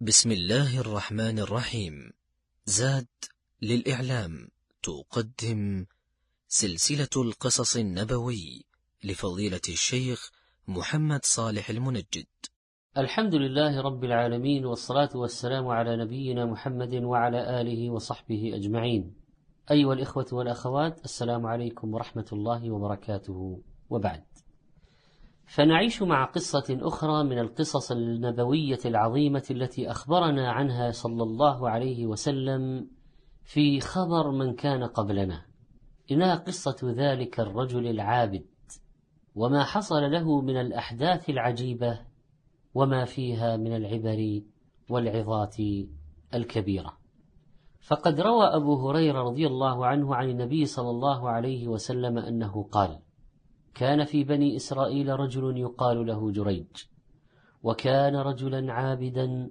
بسم الله الرحمن الرحيم. زاد للإعلام تقدم سلسلة القصص النبوي لفضيلة الشيخ محمد صالح المنجد. الحمد لله رب العالمين، والصلاة والسلام على نبينا محمد وعلى آله وصحبه أجمعين. أيها الإخوة والأخوات، السلام عليكم ورحمة الله وبركاته، وبعد، فنعيش مع قصة أخرى من القصص النبوية العظيمة التي أخبرنا عنها صلى الله عليه وسلم في خبر من كان قبلنا. إنها قصة ذلك الرجل العابد، وما حصل له من الأحداث العجيبة وما فيها من العبر والعظات الكبيرة. فقد روى أبو هريرة رضي الله عنه عن النبي صلى الله عليه وسلم أنه قال: كان في بني إسرائيل رجل يقال له جريج، وكان رجلا عابدا،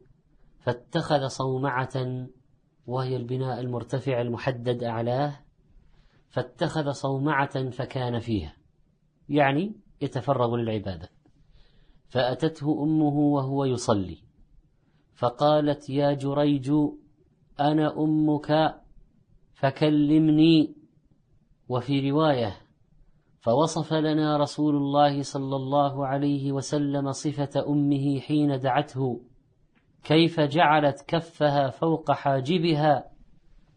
فاتخذ صومعة، وهي البناء المرتفع المحدد أعلاه، فاتخذ صومعة فكان فيها، يعني يتفرغ للعبادة. فأتته أمه وهو يصلي، فقالت: يا جريج، أنا أمك فكلمني. وفي رواية: فوصف لنا رسول الله صلى الله عليه وسلم صفة أمه حين دعته، كيف جعلت كفها فوق حاجبها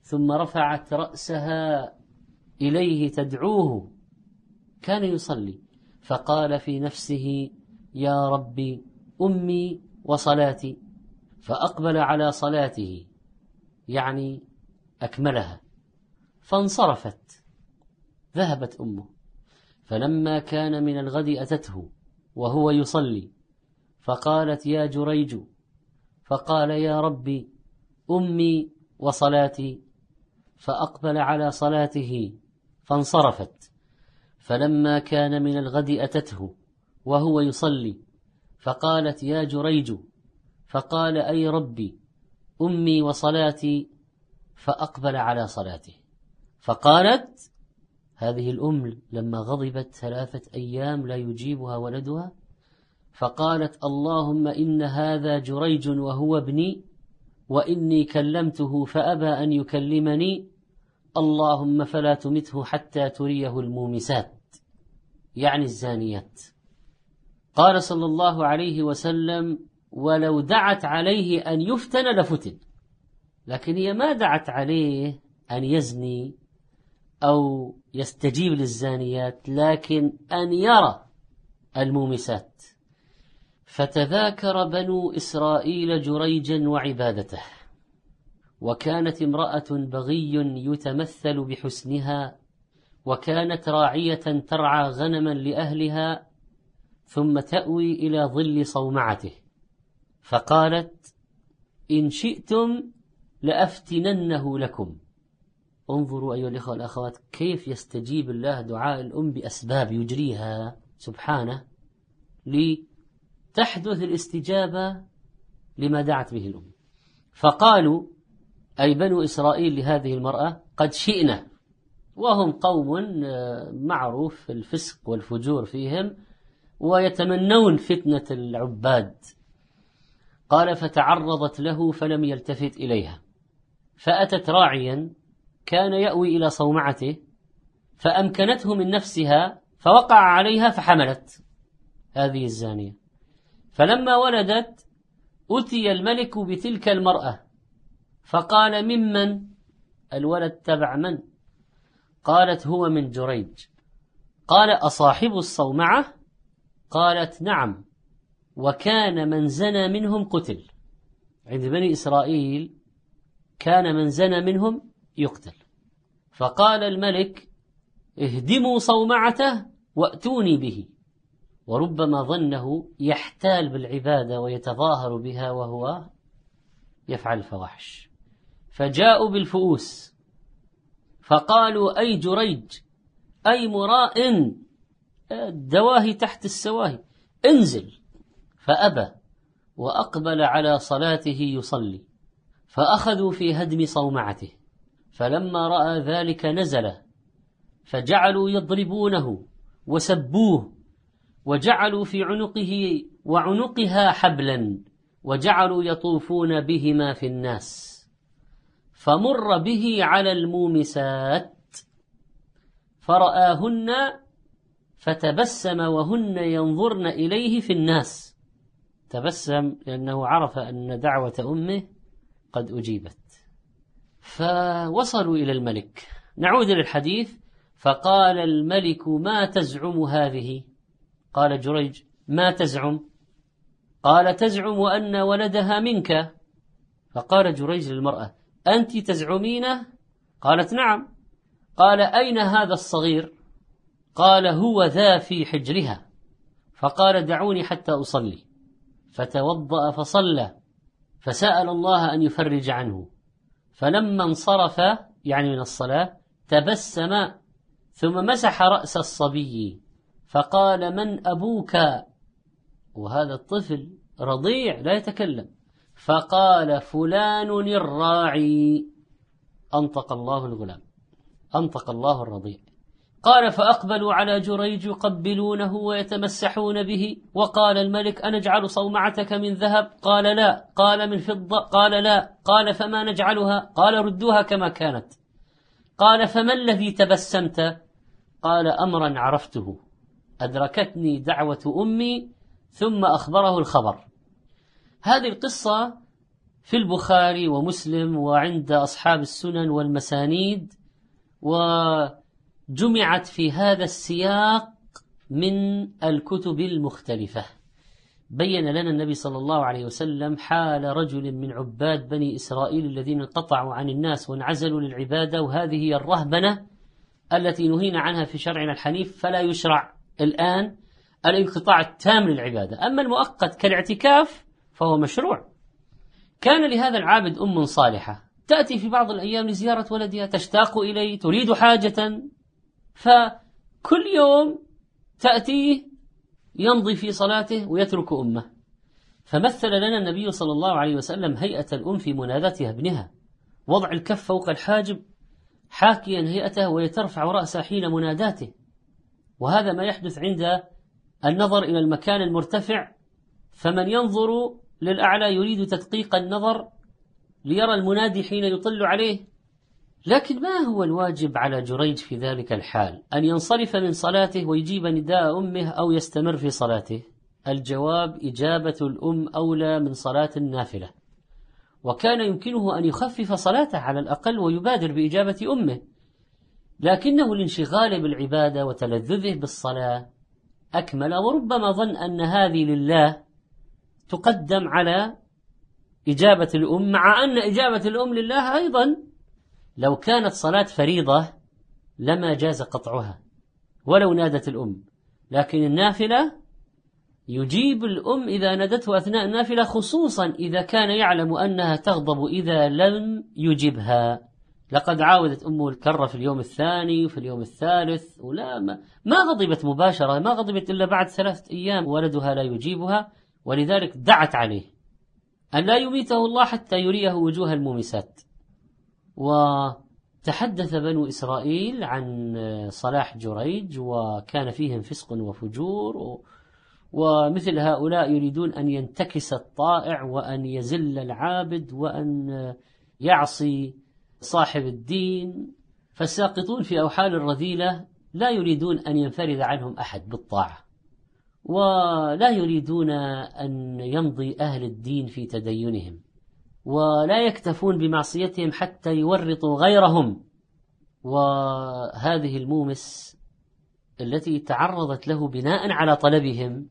ثم رفعت رأسها إليه تدعوه. كان يصلي فقال في نفسه: يا ربي، أمي وصلاتي. فأقبل على صلاته، يعني أكملها، فانصرفت، ذهبت أمه. فلما كان من الغد أتته وهو يصلي، فقالت: يا جريج. فقال: يا ربي، أمي وصلاتي. فأقبل على صلاته فانصرفت. فلما كان من الغد أتته وهو يصلي، فقالت: يا جريج. فقال: أي ربي، أمي وصلاتي. فأقبل على صلاته. فقالت هذه الأم لما غضبت 3 أيام لا يجيبها ولدها، فقالت: اللهم إن هذا جريج وهو ابني، وإني كلمته فأبى أن يكلمني، اللهم فلا تمته حتى تريه المومسات، يعني الزانيات. قال صلى الله عليه وسلم: ولو دعت عليه أن يفتن لفتن. لكن هي ما دعت عليه أن يزني أو يستجيب للزانيات، لكن أن يرى المومسات. فتذاكر بنو إسرائيل جريجا وعبادته، وكانت امرأة بغي يتمثل بحسنها، وكانت راعية ترعى غنما لأهلها، ثم تأوي إلى ظل صومعته. فقالت: إن شئتم لأفتننه لكم. انظروا أيها الإخوة والأخوات كيف يستجيب الله دعاء الأم بأسباب يجريها سبحانه لتحدث الاستجابة لما دعت به الأم. فقالوا أي بنو إسرائيل لهذه المرأة: قد شئنا. وهم قوم معروف الفسق والفجور فيهم، ويتمنون فتنة العباد. قال: فتعرضت له فلم يلتفت إليها، فأتت راعيا كان يأوي إلى صومعته، فأمكنته من نفسها، فوقع عليها فحملت هذه الزانية. فلما ولدت أتي الملك بتلك المرأة، فقال: ممن؟ الولد تبع من؟ قالت: هو من جريج. قال: أصاحب الصومعة؟ قالت: نعم، وكان من زنى منهم قتل. عند بني إسرائيل كان من زنى منهم يقتل. فقال الملك: اهدموا صومعته وأتوني به. وربما ظنه يحتال بالعبادة ويتظاهر بها وهو يفعل الفواحش. فجاءوا بالفؤوس، فقالوا: أي جريج، أي مراء، الدواهي تحت السواهي، انزل. فأبى، وأقبل على صلاته يصلي. فأخذوا في هدم صومعته. فلما رأى ذلك نزل، فجعلوا يضربونه وسبوه، وجعلوا في عنقه وعنقها حبلا، وجعلوا يطوفون بهما في الناس، فمر به على المومسات فرآهن فتبسم وهن ينظرن إليه في الناس. تبسم لأنه عرف أن دعوة أمه قد أجيبت. فوصلوا إلى الملك، نعود للحديث، فقال الملك ما تزعم هذه؟ قال جريج ما تزعم؟ قال تزعم أن ولدها منك. فقال جريج للمرأة أنت تزعمينه؟ قالت نعم. قال أين هذا الصغير؟ قال هو ذا في حجرها. فقال دعوني حتى أصلي، فتوضأ فصلى، فسأل الله أن يفرج عنه. فلما انصرف يعني من الصلاة تبسم ثم مسح رأس الصبي فقال من أبوك؟ وهذا الطفل رضيع لا يتكلم. فقال فلان الراعي. أنطق الله الغلام، أنطق الله الرضيع. قال فأقبلوا على جريج يقبلونه ويتمسحون به. وقال الملك أنجعل صومعتك من ذهب؟ قال لا. قال من فضة؟ قال لا. قال فما نجعلها؟ قال ردوها كما كانت. قال فما الذي تبسمت؟ قال أمرا عرفته، أدركتني دعوة أمي ثم أخبره الخبر. هذه القصة في البخاري ومسلم وعند أصحاب السنن والمسانيد، وجمعت في هذا السياق من الكتب المختلفة. بين لنا النبي صلى الله عليه وسلم حال رجل من عباد بني إسرائيل الذين انقطعوا عن الناس وانعزلوا للعبادة، وهذه هي الرهبنة التي نهينا عنها في شرعنا الحنيف، فلا يشرع الآن الانقطاع التام للعبادة. أما المؤقت كالاعتكاف فهو مشروع. كان لهذا العابد أم صالحة تأتي في بعض الأيام لزيارة ولدها، تشتاق إليه، تريد حاجة، فكل يوم تأتيه يمضي في صلاته ويترك أمه. فمثل لنا النبي صلى الله عليه وسلم هيئة الأم في مناداتها ابنها، وضع الكف فوق الحاجب حاكيا هيئته ويترفع رأسه حين مناداته، وهذا ما يحدث عند النظر إلى المكان المرتفع. فمن ينظر للأعلى يريد تدقيق النظر ليرى المنادي حين يطل عليه. لكن ما هو الواجب على جريج في ذلك الحال؟ أن ينصرف من صلاته ويجيب نداء أمه أو يستمر في صلاته؟ الجواب إجابة الأم أولى من صلاة النافلة، وكان يمكنه أن يخفف صلاته على الأقل ويبادر بإجابة أمه، لكنه الانشغال بالعبادة وتلذذه بالصلاة أكمل، وربما ظن أن هذه لله تقدم على إجابة الأم، مع أن إجابة الأم لله أيضا. لو كانت صلاة فريضة لما جاز قطعها ولو نادت الأم، لكن النافلة يجيب الأم إذا نادته أثناء النافلة، خصوصا إذا كان يعلم أنها تغضب إذا لم يجبها. لقد عاودت أمه الكرة في اليوم الثاني وفي اليوم الثالث، ولا ما غضبت مباشرة، ما غضبت إلا بعد 3 أيام ولدها لا يجيبها، ولذلك دعت عليه أن لا يميته الله حتى يريه وجوه المومسات. وتحدث بنو إسرائيل عن صلاح جريج، وكان فيهم فسق وفجور، ومثل هؤلاء يريدون أن ينتكس الطائع وأن يزل العابد وأن يعصي صاحب الدين. فالساقطون في أوحال الرذيلة لا يريدون أن ينفرد عنهم أحد بالطاعة، ولا يريدون أن يمضي أهل الدين في تدينهم، ولا يكتفون بمعصيتهم حتى يورطوا غيرهم. وهذه المومس التي تعرضت له بناء على طلبهم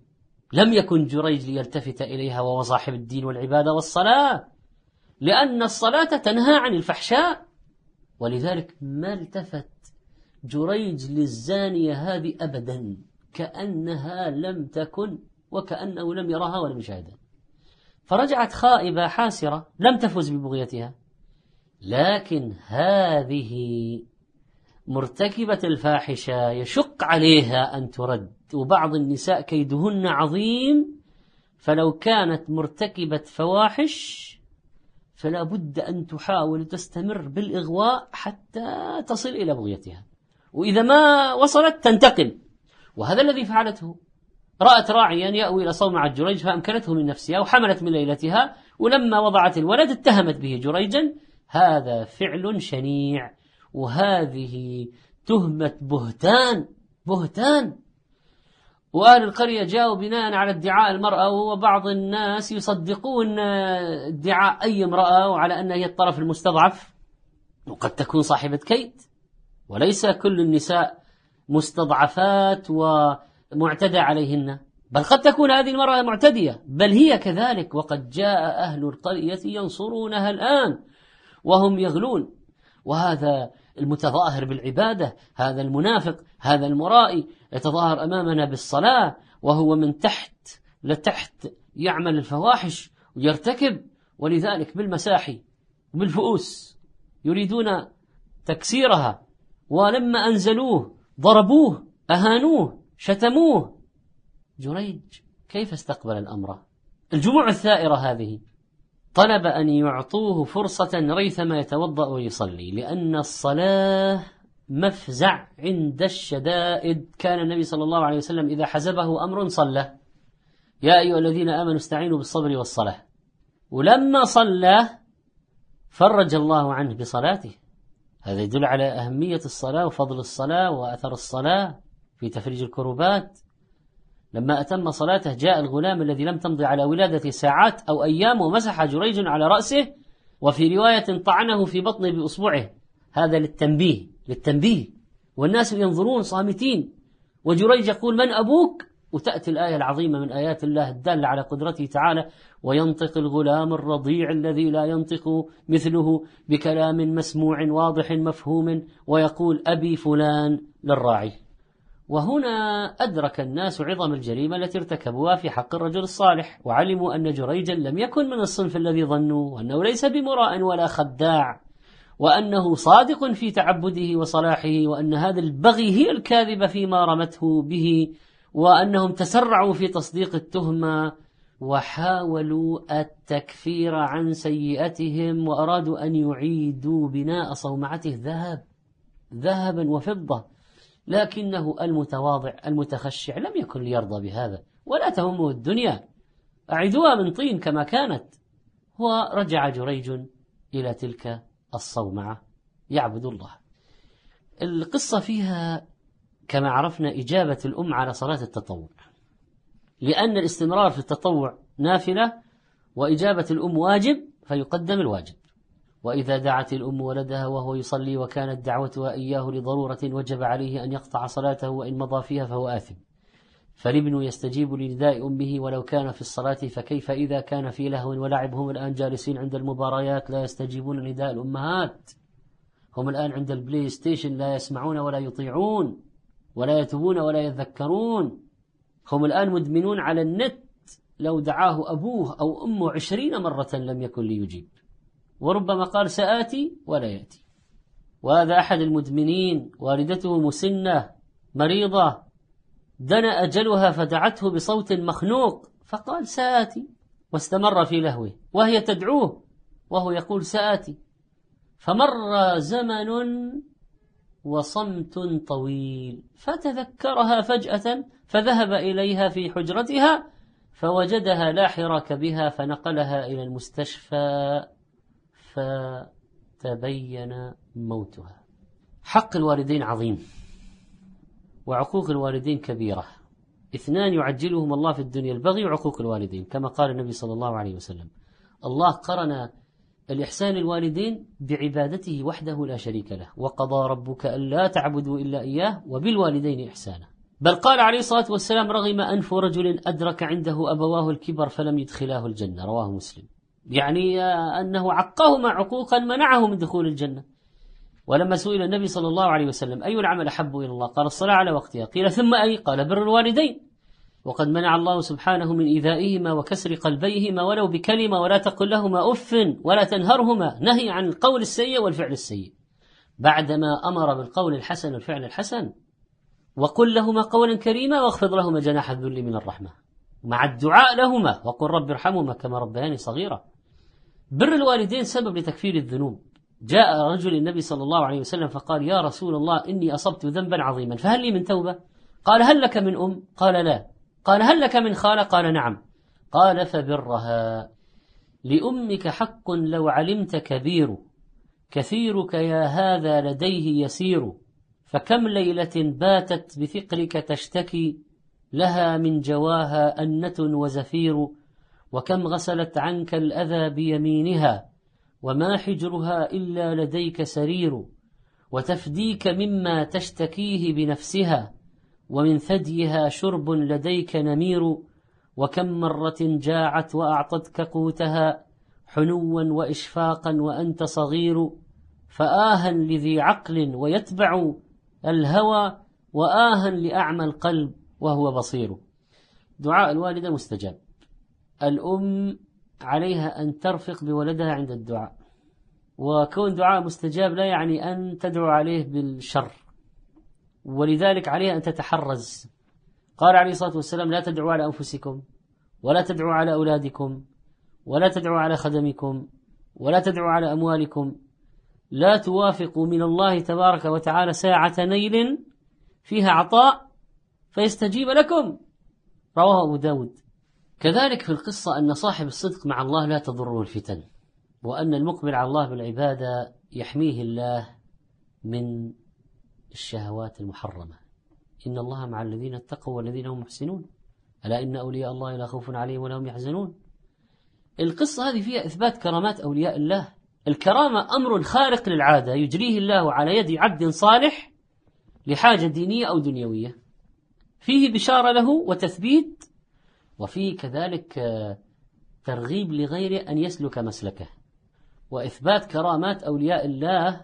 لم يكن جريج ليلتفت إليها وهو صاحب الدين والعبادة والصلاة، لأن الصلاة تنهى عن الفحشاء، ولذلك ما التفت جريج للزانية هذه أبدا، كأنها لم تكن وكأنه لم يرها ولم يشاهدها. فرجعت خائبة حاسرة لم تفز ببغيتها، لكن هذه مرتكبة الفاحشة يشق عليها أن ترد، وبعض النساء كيدهن عظيم، فلو كانت مرتكبة فواحش فلا بد أن تحاول تستمر بالإغواء حتى تصل إلى بغيتها، وإذا ما وصلت تنتقم. وهذا الذي فعلته، رأت راعيا يأوي إلى صومعة جريج فأمكنته من نفسها وحملت من ليلتها، ولما وضعت الولد اتهمت به جريجا. هذا فعل شنيع، وهذه تهمة بهتان. وأهل القرية جاءوا بناء على ادعاء المرأة، وبعض الناس يصدقون ادعاء أي امرأة وعلى أنها هي الطرف المستضعف، وقد تكون صاحبة كيد، وليس كل النساء مستضعفات ومعتدى عليهن، بل قد تكون هذه المرأة معتدية، بل هي كذلك، وقد جاء أهل القرية ينصرونها الآن وهم يغلون. وهذا المتظاهر بالعبادة، هذا المنافق، هذا المرائي، يتظاهر أمامنا بالصلاة وهو من تحت لتحت يعمل الفواحش ويرتكب، ولذلك بالمساحي وبالفؤوس يريدون تكسيرها، ولما أنزلوه ضربوه، أهانوه، شتموه. جريج كيف استقبل الأمر؟ الجموع الثائرة هذه طلب أن يعطوه فرصة ريثما يتوضأ ويصلي، لأن الصلاة مفزع عند الشدائد. كان النبي صلى الله عليه وسلم إذا حزبه أمر صلى، يا أيها الذين آمنوا استعينوا بالصبر والصلاة، ولما صلى فرج الله عنه بصلاته. هذا يدل على أهمية الصلاة وفضل الصلاة وأثر الصلاة في تفريج الكروبات. لما أتم صلاته جاء الغلام الذي لم تمضي على ولادته ساعات أو أيام، ومسح جريج على رأسه، وفي رواية طعنه في بطنه بأصبعه. هذا للتنبيه، والناس ينظرون صامتين، وجريج يقول من أبوك؟ وتأتي الآية العظيمة من آيات الله الدالة على قدرته تعالى، وينطق الغلام الرضيع الذي لا ينطق مثله بكلام مسموع واضح مفهوم، ويقول أبي فلان للراعي. وهنا أدرك الناس عظم الجريمة التي ارتكبوها في حق الرجل الصالح، وعلموا أن جريجا لم يكن من الصنف الذي ظنوا، وأنه ليس بمراء ولا خداع، وأنه صادق في تعبده وصلاحه، وأن هذا البغي هي الكاذبة فيما رمته به، وأنهم تسرعوا في تصديق التهمة وحاولوا التكفير عن سيئتهم، وأرادوا أن يعيدوا بناء صومعته ذهبا وفضة، لكنه المتواضع المتخشع لم يكن ليرضى بهذا، ولا تهمه الدنيا، أعيدوها من طين كما كانت. ورجع جريج إلى تلك الصومعة يعبد الله. القصة فيها كما عرفنا إجابة الأم على صلاة التطوع، لأن الاستمرار في التطوع نافلة، وإجابة الأم واجب، فيقدم الواجب. وإذا دعت الأم ولدها وهو يصلي وكانت دعوتها إياه لضرورة وجب عليه أن يقطع صلاته، وإن مضى فيها فهو آثم. فالابن يستجيب لنداء أمه ولو كان في الصلاة، فكيف إذا كان في لهو ولعب؟ هم الآن جالسين عند المباريات لا يستجيبون لنداء الأمهات، هم الآن عند البلاي ستيشن لا يسمعون ولا يطيعون ولا يتوبون ولا يذكرون، هم الآن مدمنون على النت، لو دعاه أبوه أو أمه 20 مرة لم يكن ليجيب، وربما قال سآتي ولا يأتي. وهذا أحد المدمنين، والدته مسنة مريضة، دنا أجلها فدعته بصوت مخنوق فقال سآتي، واستمر في لهوه وهي تدعوه وهو يقول سآتي، فمر زمن وصمت طويل، فتذكرها فجأة فذهب إليها في حجرتها فوجدها لا حراك بها، فنقلها إلى المستشفى فتبين موتها. حق الوالدين عظيم، وعقوق الوالدين كبيرة، 2 يعجلهم الله في الدنيا، البغي وعقوق الوالدين، كما قال النبي صلى الله عليه وسلم. الله قرن الإحسان الوالدين بعبادته وحده لا شريك له، وقضى ربك ألا تعبدوا إلا إياه وبالوالدين إحسانا. بل قال عليه الصلاة والسلام رغم أنف رجل أدرك عنده أبواه الكبر فلم يدخلاه الجنة، رواه مسلم، يعني أنه عقهما عقوقا منعه من دخول الجنة. ولما سئل النبي صلى الله عليه وسلم أي العمل أحب إلى الله؟ قال الصلاة على وقتها. قيل ثم أي؟ قال بر الوالدين. وقد منع الله سبحانه من إيذائهما وكسر قلبيهما ولو بكلمة، ولا تقل لهما أف ولا تنهرهما، نهي عن القول السيء والفعل السيء، بعدما أمر بالقول الحسن والفعل الحسن، وقل لهما قولا كريما واخفض لهما جناح الذل من الرحمة، مع الدعاء لهما وقل رب ارحمهما كما ربياني صغيرة. بر الوالدين سبب لتكفير الذنوب. جاء رجل النبي صلى الله عليه وسلم فقال يا رسول الله إني أصبت ذنبا عظيما فهل لي من توبة؟ قال هل لك من أم؟ قال لا. قال هل لك من خالة؟ قال نعم. قال فبرها. لأمك حق لو علمت كبير، كثيرك يا هذا لديه يسير، فكم ليلة باتت بفقرك تشتكي، لها من جواها أنة وزفير، وكم غسلت عنك الأذى بيمينها، وما حجرها إلا لديك سرير، وتفديك مما تشتكيه بنفسها، ومن ثديها شرب لديك نمير، وكم مرة جاعت وأعطتك قوتها حنوا وإشفاقا وأنت صغير، فآها لذي عقل ويتبع الهوى، وآها لأعمى القلب وهو بصير. دعاء الوالدة مستجاب. الأم عليها أن ترفق بولدها عند الدعاء، وكون دعاء مستجاب لا يعني أن تدعو عليه بالشر، ولذلك عليها أن تتحرز. قال عليه الصلاة والسلام لا تدعوا على أنفسكم، ولا تدعوا على أولادكم، ولا تدعوا على خدمكم، ولا تدعوا على أموالكم، لا توافقوا من الله تبارك وتعالى ساعة نيل فيها عطاء فيستجيب لكم، رواه أبو داود. كذلك في القصة أن صاحب الصدق مع الله لا تضره الفتن، وأن المقبل على الله بالعبادة يحميه الله من الشهوات المحرمة. إن الله مع الذين اتقوا والذين هم محسنون، ألا إن أولياء الله لا خوف عليهم ولا هم يحزنون. القصة هذه فيها إثبات كرامات أولياء الله. الكرامة أمر خارق للعادة يجريه الله على يد عبد صالح لحاجة دينية أو دنيوية، فيه بشارة له وتثبيت، وفيه كذلك ترغيب لغيره أن يسلك مسلكه، وإثبات كرامات أولياء الله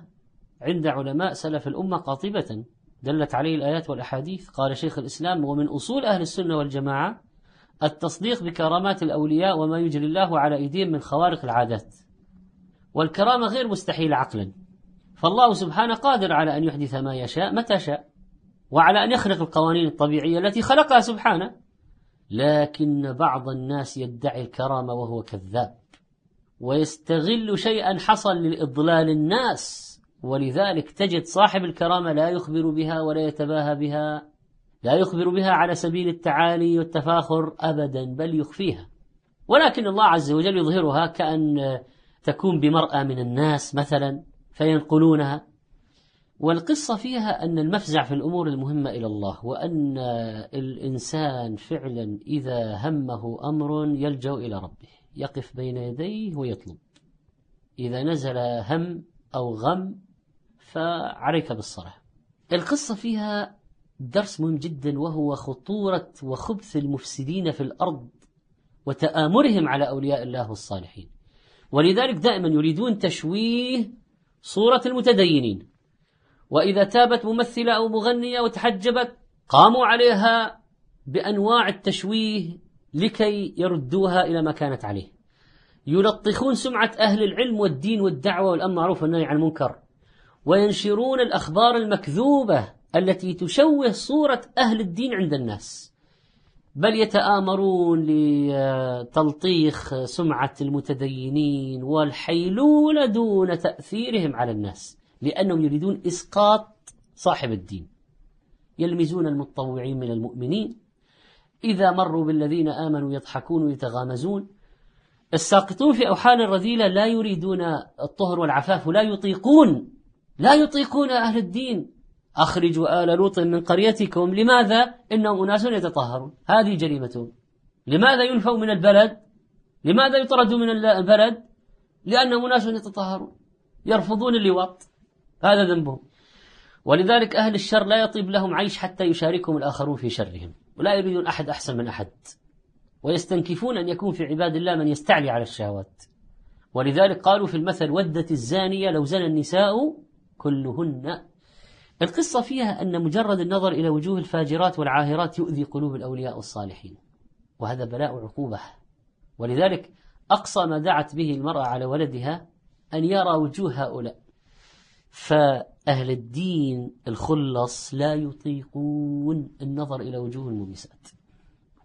عند علماء سلف الأمة قاطبة دلت عليه الآيات والأحاديث. قال شيخ الإسلام ومن أصول أهل السنة والجماعة التصديق بكرامات الأولياء وما يجري الله على أيديهم من خوارق العادات، والكرامة غير مستحيلة عقلا، فالله سبحانه قادر على أن يحدث ما يشاء متى شاء، وعلى أن يخلق القوانين الطبيعية التي خلقها سبحانه، لكن بعض الناس يدعي الكرامة وهو كذاب، ويستغل شيئا حصل لإضلال الناس، ولذلك تجد صاحب الكرامة لا يخبر بها ولا يتباهى بها، لا يخبر بها على سبيل التعالي والتفاخر أبدا، بل يخفيها، ولكن الله عز وجل يظهرها، كأن تكون بمرأة من الناس مثلا فينقلونها. والقصة فيها أن المفزع في الأمور المهمة إلى الله، وأن الإنسان فعلا إذا همه أمر يلجأ إلى ربه، يقف بين يديه ويطلب. إذا نزل هم أو غم فعليك بالصلاة. القصة فيها درس مهم جدا، وهو خطورة وخبث المفسدين في الأرض وتآمرهم على أولياء الله والصالحين، ولذلك دائما يريدون تشويه صورة المتدينين، وإذا تابت ممثلة أو مغنية وتحجبت قاموا عليها بأنواع التشويه لكي يردوها إلى ما كانت عليه، يلطخون سمعة أهل العلم والدين والدعوة والأمر معروف والنهي عن المنكر، وينشرون الأخبار المكذوبة التي تشوه صورة أهل الدين عند الناس، بل يتآمرون لتلطيخ سمعة المتدينين والحيلولة دون تأثيرهم على الناس، لأنهم يريدون إسقاط صاحب الدين. يلمزون المتطوعين من المؤمنين، إذا مروا بالذين آمنوا يضحكون ويتغامزون. الساقطون في أوحال الرذيلة لا يريدون الطهر والعفاف، لا يطيقون أهل الدين. أخرجوا آل لوط من قريتكم، لماذا؟ إنهم أناس يتطهرون، هذه جريمتهم. لماذا ينفوا من البلد؟ لماذا يطردوا من البلد؟ لأنهم أناس يتطهرون، يرفضون اللواط، هذا ذنبهم. ولذلك أهل الشر لا يطيب لهم عيش حتى يشاركهم الآخرون في شرهم، ولا يريدون أحد أحسن من أحد، ويستنكفون أن يكون في عباد الله من يستعلي على الشهوات. ولذلك قالوا في المثل ودت الزانية لو زنى النساء كلهن. القصة فيها أن مجرد النظر إلى وجوه الفاجرات والعاهرات يؤذي قلوب الأولياء والصالحين، وهذا بلاء وعقوبة. ولذلك أقصى ما دعت به المرأة على ولدها أن يرى وجوه هؤلاء. فأهل الدين الخلص لا يطيقون النظر إلى وجوه المميسات،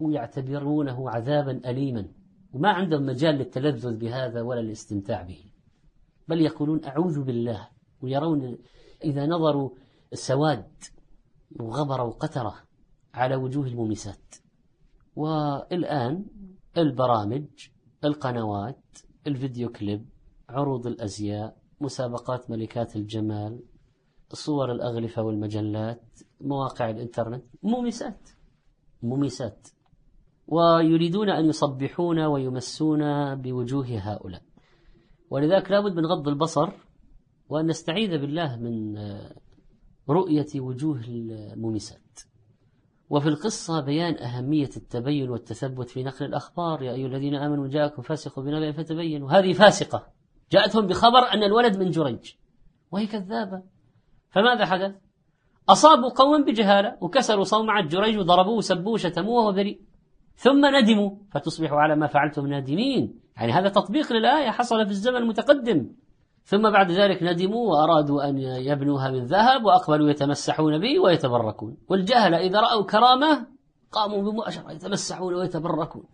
ويعتبرونه عذابا أليما، وما عندهم مجال للتلذذ بهذا ولا الاستمتاع به، بل يقولون أعوذ بالله، ويرون إذا نظروا السواد وغبر وقترة على وجوه المومسات، والآن البرامج، القنوات، الفيديو كليب، عروض الأزياء، مسابقات ملكات الجمال، صور الأغلفة والمجلات، مواقع الإنترنت، مميسات، ويريدون أن يصبحون ويمسون بوجوه هؤلاء. ولذلك لابد من غض البصر وأن نستعيذ بالله من رؤية وجوه المميسات. وفي القصة بيان أهمية التبين والتثبت في نقل الأخبار. يا أيها الذين آمنوا جاءكم فاسق بنبأ فتبينوا. هذه فاسقة، جاءتهم بخبر أن الولد من جريج وهي كذابة، فماذا حدث؟ أصابوا قوما بجهالة وكسروا صومعة جريج وضربوه وسبوه وشتموه وهو بريء، ثم ندموا فتصبحوا على ما فعلتم نادمين. يعني هذا تطبيق للآية حصل في الزمن المتقدم، ثم بعد ذلك ندموا وأرادوا أن يبنوها من ذهب وأقبلوا يتمسحون به ويتبركون. والجهلة إذا رأوا كرامة قاموا بمؤشرة يتمسحون ويتبركون.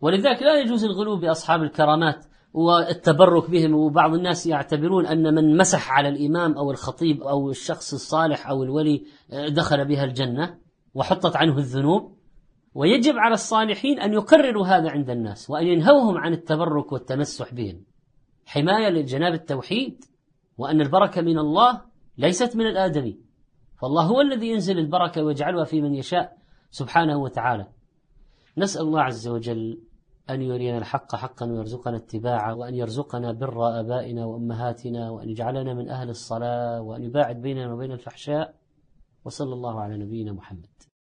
ولذلك لا يجوز الغلو بأصحاب الكرامات والتبرك بهم. وبعض الناس يعتبرون أن من مسح على الإمام أو الخطيب أو الشخص الصالح أو الولي دخل بها الجنة وحطت عنه الذنوب. ويجب على الصالحين أن يقرروا هذا عند الناس وأن ينهوهم عن التبرك والتمسح بهم، حماية لجناب التوحيد، وأن البركة من الله ليست من الآدمي، فالله هو الذي ينزل البركة ويجعلها في من يشاء سبحانه وتعالى. نسأل الله عز وجل أن يرينا الحق حقا ويرزقنا اتباعه، وأن يرزقنا بر آبائنا وأمهاتنا، وأن يجعلنا من أهل الصلاة، وأن يباعد بيننا وبين الفحشاء. وصلى الله على نبينا محمد.